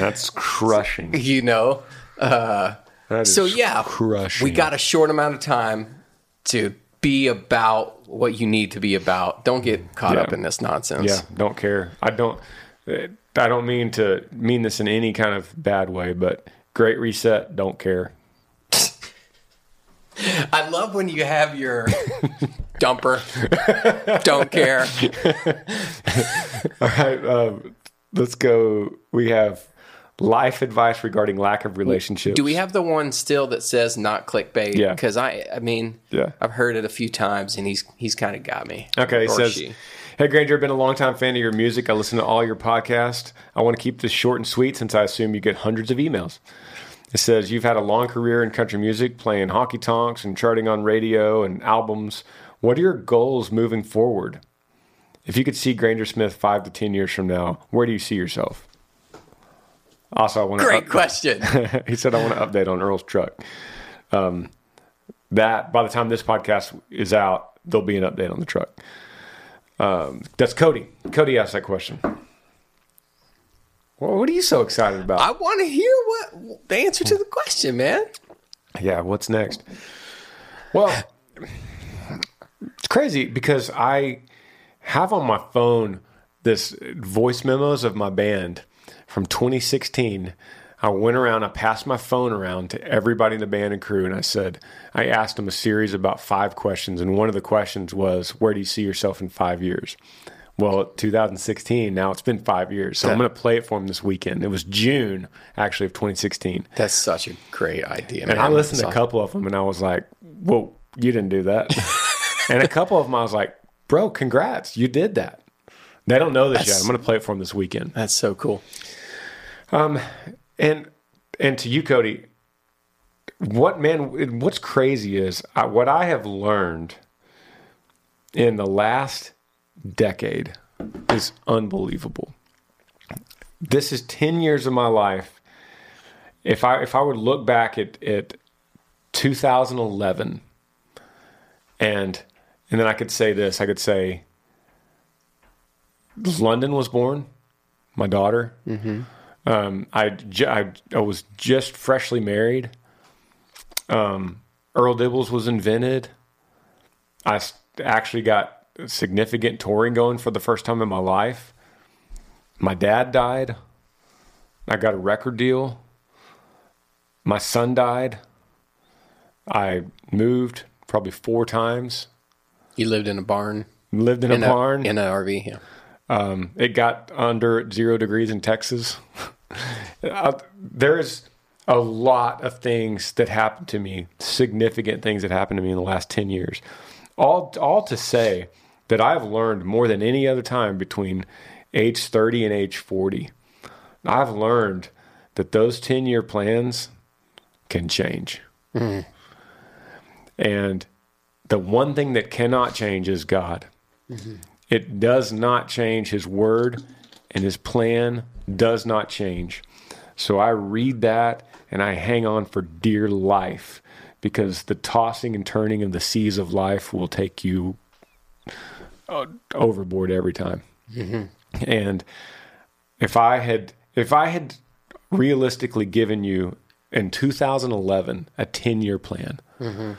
that's crushing. You know? So, yeah, crushing. We got a short amount of time to be about what you need to be about. Don't get caught up in this nonsense. Yeah, don't care. I don't mean this in any kind of bad way, but great reset, don't care. I love when you have your dumper, don't care. All right, let's go. We have life advice regarding lack of relationships. Do we have the one still that says not clickbait? Yeah. Because I mean, I've heard it a few times, and he's kind of got me. Okay, he says, "Hey Granger, I've been a longtime fan of your music. I listen to all your podcasts. I want to keep this short and sweet since I assume you get hundreds of emails." It says, "You've had a long career in country music, playing honky tonks and charting on radio and albums. What are your goals moving forward? If you could see Granger Smith 5 to 10 years from now, where do you see yourself?" Also, I want to great question. He said, "I want to update on Earl's truck." That by the time this podcast is out, there'll be an update on the truck. That's Cody. Cody asked that question. Well, what are you so excited about? I want to hear what the answer to the question, man. Yeah, what's next? Well, it's crazy because I have on my phone this voice memos of my band. From 2016, I went around, I passed my phone around to everybody in the band and crew, and I asked them a series about 5 questions, and one of the questions was, where do you see yourself in 5 years? Well, 2016, now it's been 5 years, so I'm going to play it for them this weekend. It was June, actually, of 2016. That's such a great idea, man. And I listened to a couple of them, and I was like, whoa, you didn't do that. And a couple of them, I was like, bro, congrats, you did that. They don't know this yet. I'm going to play it for them this weekend. That's so cool. And to you, Cody, what's crazy is what I have learned in the last decade is unbelievable. This is 10 years of my life. If I would look back at 2011 and then I could say this, I could say London was born, my daughter. Mm-hmm. I was just freshly married. Earl Dibbles was invented. I actually got significant touring going for the first time in my life. My dad died. I got a record deal. My son died. I moved probably 4 times. You lived in a barn? Lived in a barn. In an RV, yeah. It got under 0 degrees in Texas. There's a lot of things that happened to me, significant things that happened to me in the last 10 years. All to say that I've learned more than any other time between age 30 and age 40. I've learned that those 10-year plans can change. Mm. And the one thing that cannot change is God. Mm-hmm. It does not change. His word and his plan does not change. So I read that and I hang on for dear life, because the tossing and turning of the seas of life will take you overboard every time. Mm-hmm. And if I had realistically given you in 2011 a 10-year plan, mm-hmm.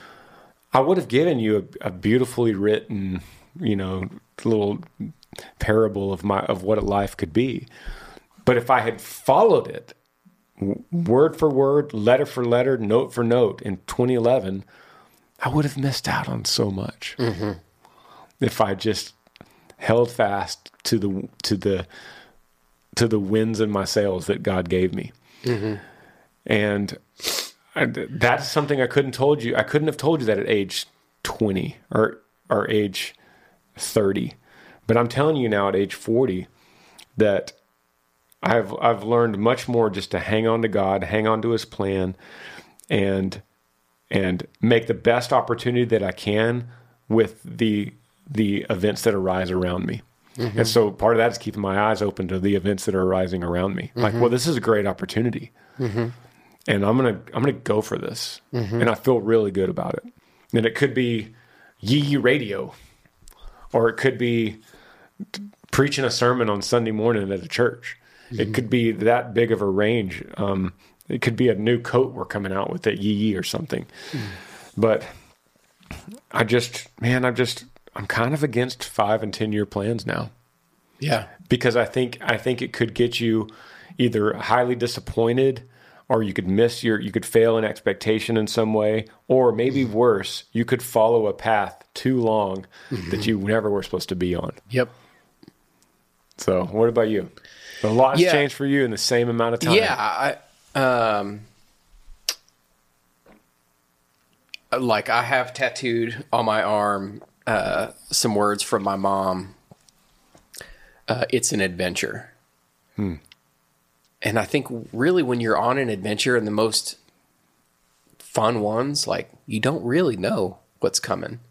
I would have given you a beautifully written, little parable of what life could be. But if I had followed it word for word, letter for letter, note for note in 2011, I would have missed out on so much. Mm-hmm. If I just held fast to the winds in my sails that God gave me. Mm-hmm. And that's something I couldn't told you. I couldn't have told you that at age 20 or age 30. But I'm telling you now at age 40 that I've learned much more just to hang on to God, hang on to his plan, and make the best opportunity that I can with the events that arise around me. Mm-hmm. And so part of that is keeping my eyes open to the events that are arising around me. Mm-hmm. Like, well, this is a great opportunity. Mm-hmm. And I'm going to go for this. Mm-hmm. And I feel really good about it. And it could be Yee Yee Radio, or it could be preaching a sermon on Sunday morning at a church. Mm-hmm. It could be that big of a range. It could be a new coat we're coming out with at Yee Yee or something. Mm-hmm. But I'm kind of against 5 and 10 year plans now. Yeah. Because I think it could get you either highly disappointed, or you could you could fail in expectation in some way, or maybe worse, you could follow a path too long mm-hmm. that you never were supposed to be on. Yep. So what about you? A lot's changed for you in the same amount of time. Yeah. I have tattooed on my arm some words from my mom. It's an adventure. Hmm. And I think really when you're on an adventure, and the most fun ones, like, you don't really know what's coming.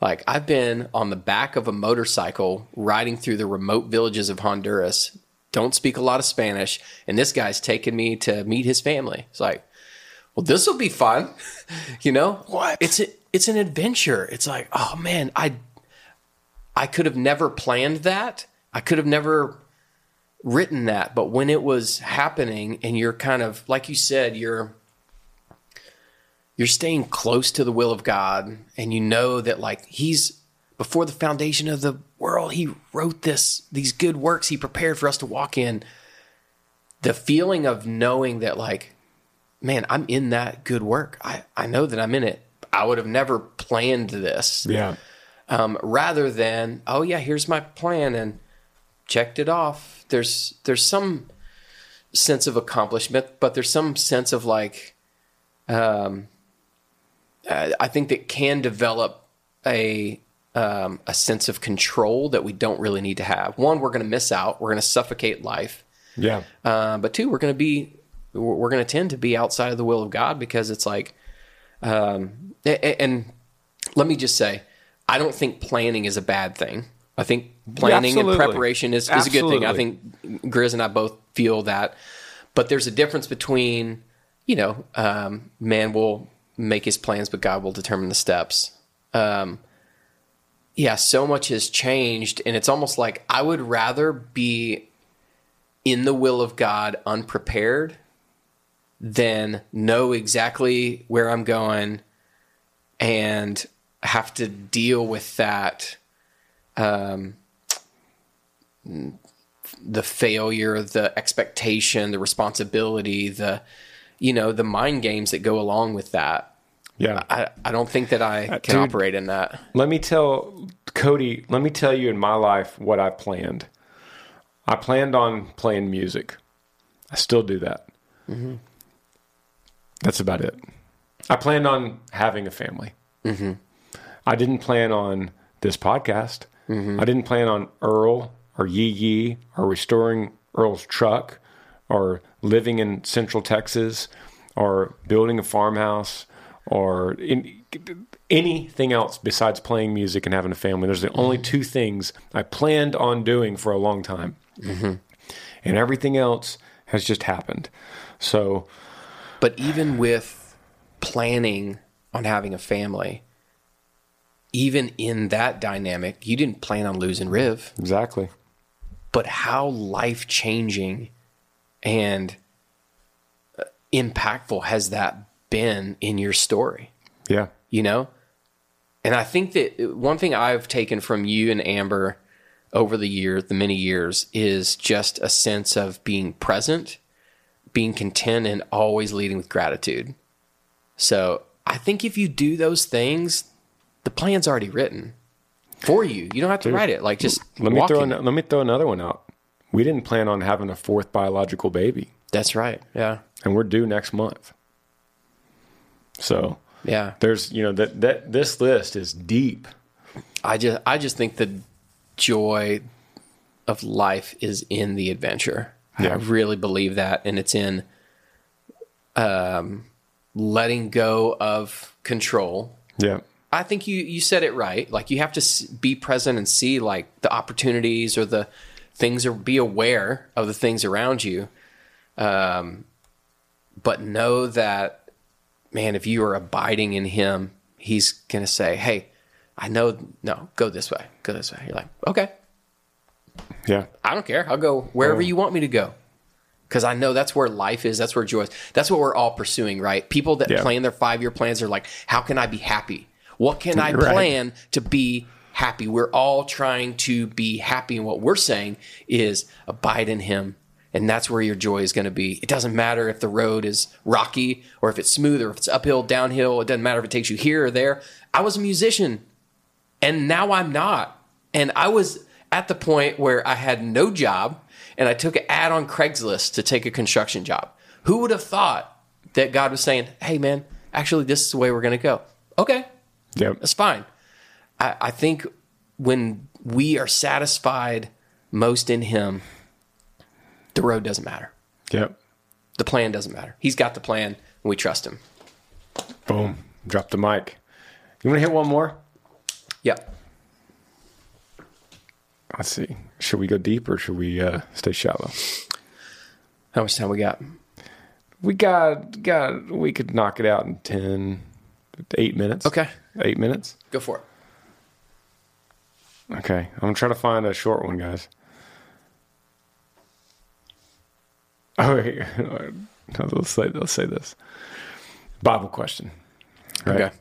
Like, I've been on the back of a motorcycle riding through the remote villages of Honduras. Don't speak a lot of Spanish. And this guy's taking me to meet his family. It's like, well, this will be fun. What? It's an adventure. It's like, oh man, I could have never planned that. I could have never written that. But when it was happening, and you're kind of, like you said, you're staying close to the will of God, and you know that, like, he's before the foundation of the world, he wrote these good works he prepared for us to walk in. The feeling of knowing that, like, man, I'm in that good work. I know that I'm in it. I would have never planned this. Yeah. Rather than, oh yeah, here's my plan, and checked it off. There's some sense of accomplishment, but there's some sense of, like, I think that can develop a sense of control that we don't really need to have. One, we're going to miss out. We're going to suffocate life. Yeah. But two, we're going to tend to be outside of the will of God, because it's like, and let me just say, I don't think planning is a bad thing. I think planning and preparation is a good thing. I think Grizz and I both feel that. But there's a difference between, man will make his plans, but God will determine the steps. So much has changed, and it's almost like I would rather be in the will of God unprepared than know exactly where I'm going and have to deal with that. The failure, the expectation, the responsibility, the you know, the mind games that go along with that. Yeah, I don't think that I can operate in that. Let me tell Cody, let me tell you in my life what I planned. I planned on playing music. I still do that. Mm-hmm. That's about it. I planned on having a family. Mm-hmm. I didn't plan on this podcast. Mm-hmm. I didn't plan on Earl or Yee Yee or restoring Earl's truck or living in Central Texas or building a farmhouse or anything else besides playing music and having a family. There's the mm-hmm. only two things I planned on doing for a long time. Mm-hmm. And everything else has just happened. So, but even with planning on having a family, even in that dynamic, you didn't plan on losing Riv. Exactly. But how life-changing and impactful has that been in your story? Yeah. You know? And I think that one thing I've taken from you and Amber over the many years, is just a sense of being present, being content, and always leading with gratitude. So I think if you do those things, the plan's already written for you. You don't have to write it. Like, just let me throw another one out. We didn't plan on having a fourth biological baby. That's right. Yeah. And we're due next month. So yeah, there's, you know, that this list is deep. I just think the joy of life is in the adventure. Yeah. I really believe that. And it's in, letting go of control. Yeah. I think you said it right. Like, you have to be present and see, like, the opportunities or the things, or be aware of the things around you. But know that, man, if you are abiding in him, he's going to say, hey, I know, no, go this way. You're like, okay. Yeah. I don't care. I'll go wherever you want me to go. Because I know that's where life is. That's where joy is. That's what we're all pursuing, right? People that plan their 5-year plans are like, how can I be happy? What can I plan to be happy? We're all trying to be happy. And what we're saying is abide in him. And that's where your joy is going to be. It doesn't matter if the road is rocky or if it's smooth or if it's uphill, downhill. It doesn't matter if it takes you here or there. I was a musician, and now I'm not. And I was at the point where I had no job, and I took an ad on Craigslist to take a construction job. Who would have thought that God was saying, hey, man, actually, this is the way we're going to go? Okay, yep. That's fine. I think when we are satisfied most in him, the road doesn't matter. Yep. The plan doesn't matter. He's got the plan, and we trust him. Boom. Drop the mic. You want to hit one more? Yep. Let's see. Should we go deep or should we stay shallow? How much time we got? We could knock it out in 8 minutes. Okay. 8 minutes. Go for it. Okay. I'm going to try to find a short one, guys. Oh, let's say this. Bible question. Right? Okay.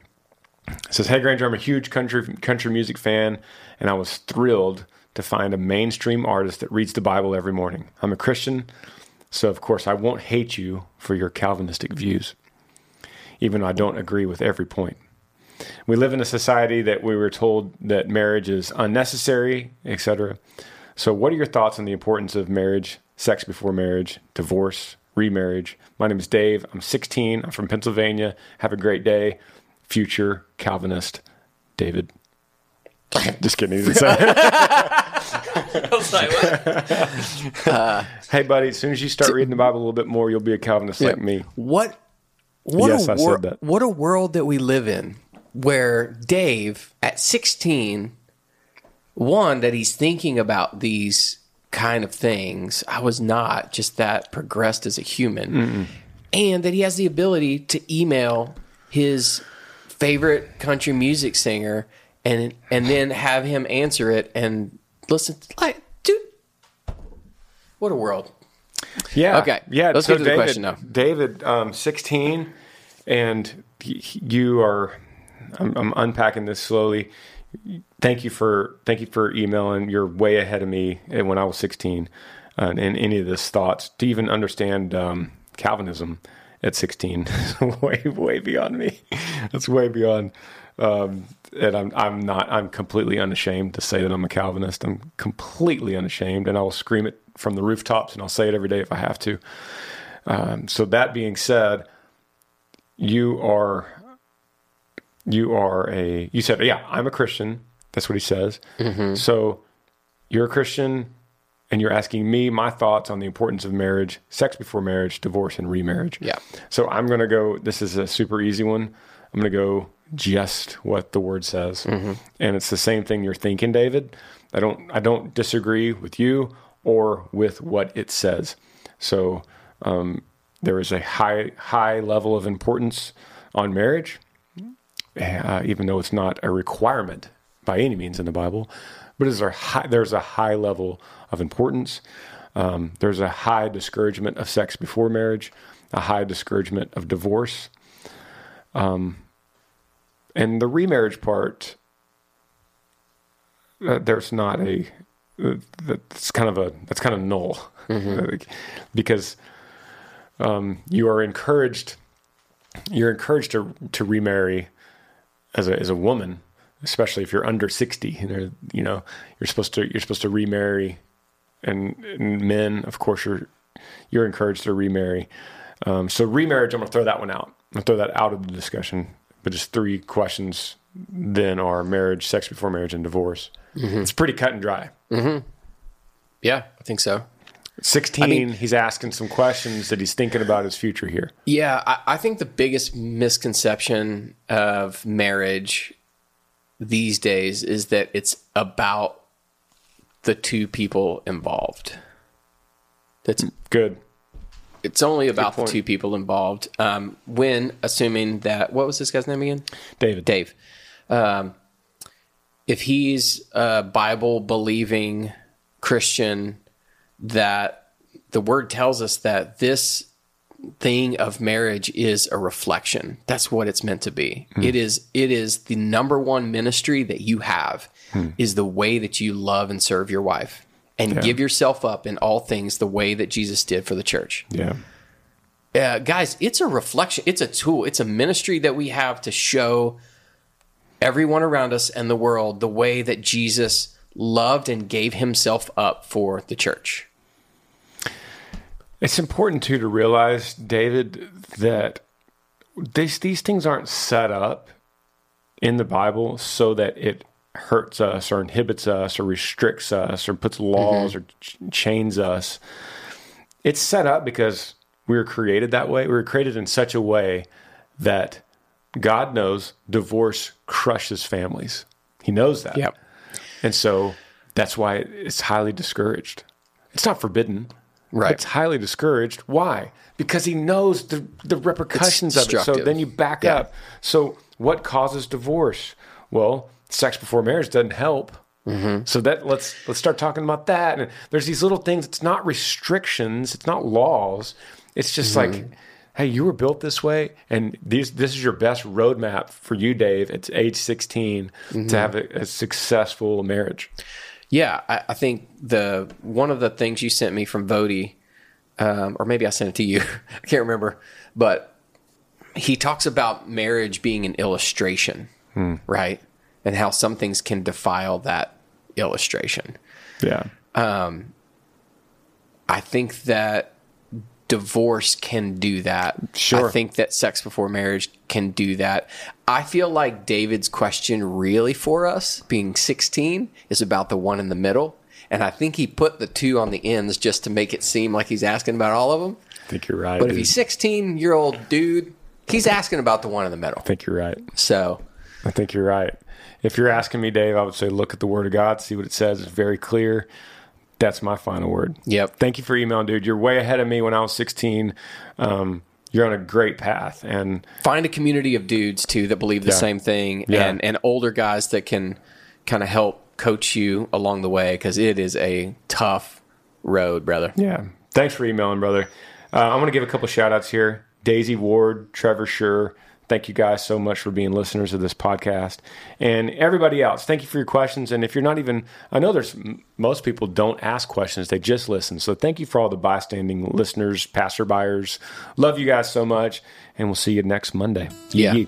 It says, hey, Granger, I'm a huge country music fan, and I was thrilled to find a mainstream artist that reads the Bible every morning. I'm a Christian, so of course I won't hate you for your Calvinistic views, even though I don't agree with every point. We live in a society that we were told that marriage is unnecessary, etc. So what are your thoughts on the importance of marriage, sex before marriage, divorce, remarriage? My name is Dave. I'm 16. I'm from Pennsylvania. Have a great day. Future Calvinist, David. Just kidding. He didn't say it. I was like, what? Hey, buddy, as soon as you start reading the Bible a little bit more, you'll be a Calvinist like me. What a world that we live in where Dave, at 16... one, that he's thinking about these kind of things. I was not just that progressed as a human. Mm-mm. And that he has the ability to email his favorite country music singer and then have him answer it and listen. Like, dude, what a world. Yeah. Okay. Yeah. Let's go to the question now. David, 16, and you are, I'm unpacking this slowly. Thank you for emailing. You're way ahead of me when I was 16 in any of this thoughts to even understand Calvinism at 16, way beyond me. That's way beyond. And I'm completely unashamed to say that I'm a Calvinist. I'm completely unashamed, and I'll scream it from the rooftops, and I'll say it every day if I have to. So that being said, you said, yeah, I'm a Christian. That's what he says. Mm-hmm. So you're a Christian, and you're asking me my thoughts on the importance of marriage, sex before marriage, divorce, and remarriage. Yeah. So I'm going to go, this is a super easy one. I'm going to go just what the word says. Mm-hmm. And it's the same thing you're thinking, David. I don't disagree with you or with what it says. So there is a high level of importance on marriage, even though it's not a requirement by any means in the Bible. But there's a high level of importance. There's a high discouragement of sex before marriage, a high discouragement of divorce. And the remarriage part, that's kind of null. Mm-hmm. Because you are encouraged, to remarry as a woman, especially if you're under 60, and you know, you're supposed to remarry, and men, of course, you're encouraged to remarry. So remarriage, I'm going to throw that one out. I'm going to throw that out of the discussion, but just three questions then are marriage, sex before marriage, and divorce. Mm-hmm. It's pretty cut and dry. Mm-hmm. Yeah, I think so. 16, he's asking some questions that he's thinking about his future here. Yeah, I think the biggest misconception of marriage these days is that it's about the two people involved. That's good. It's only about the two people involved. When assuming that, what was this guy's name again? Dave. If he's a Bible believing Christian, that the word tells us that this thing of marriage is a reflection. That's what it's meant to be. Mm. It is the number one ministry that you have, is the way that you love and serve your wife, and give yourself up in all things the way that Jesus did for the church. Yeah. Guys, it's a reflection. It's a tool. It's a ministry that we have to show everyone around us and the world the way that Jesus loved and gave himself up for the church. It's important, too, to realize, David, that these things aren't set up in the Bible so that it hurts us or inhibits us or restricts us or puts laws or chains us. It's set up because we were created that way. We were created in such a way that God knows divorce crushes families. He knows that. Yep. And so that's why it's highly discouraged. It's not forbidden. Right. It's highly discouraged. Why? Because he knows the repercussions of it. So then you back up. So what causes divorce? Well, sex before marriage doesn't help. Mm-hmm. So that let's start talking about that. And there's these little things. It's not restrictions. It's not laws. It's just like, hey, you were built this way, and this is your best roadmap for you, Dave, at age 16 to have a successful marriage. Yeah, I think one of the things you sent me from Voddie, or maybe I sent it to you, I can't remember, but he talks about marriage being an illustration, right? And how some things can defile that illustration. Yeah. I think that divorce can do that. Sure. I think that sex before marriage can do that. I feel like David's question really for us, being 16, is about the one in the middle. And I think he put the two on the ends just to make it seem like he's asking about all of them. I think you're right. But dude, if he's 16-year-old dude, he's asking about the one in the middle. I think you're right. So I think you're right. If you're asking me, Dave, I would say look at the Word of God, see what it says. It's very clear. That's my final word. Yep. Thank you for emailing, dude. You're way ahead of me when I was 16. You're on a great path. And find a community of dudes, too, that believe the same thing, and older guys that can kind of help coach you along the way, because it is a tough road, brother. Yeah. Thanks for emailing, brother. I want to give a couple shout-outs here. Daisy Ward, Trevor Schur, Thank you guys so much for being listeners of this podcast. And everybody else, thank you for your questions. And if you're not even, I know there's most people don't ask questions, they just listen. So thank you for all the bystanding listeners, passerbyers. Love you guys so much. And we'll see you next Monday. Yeah. Yee-yee.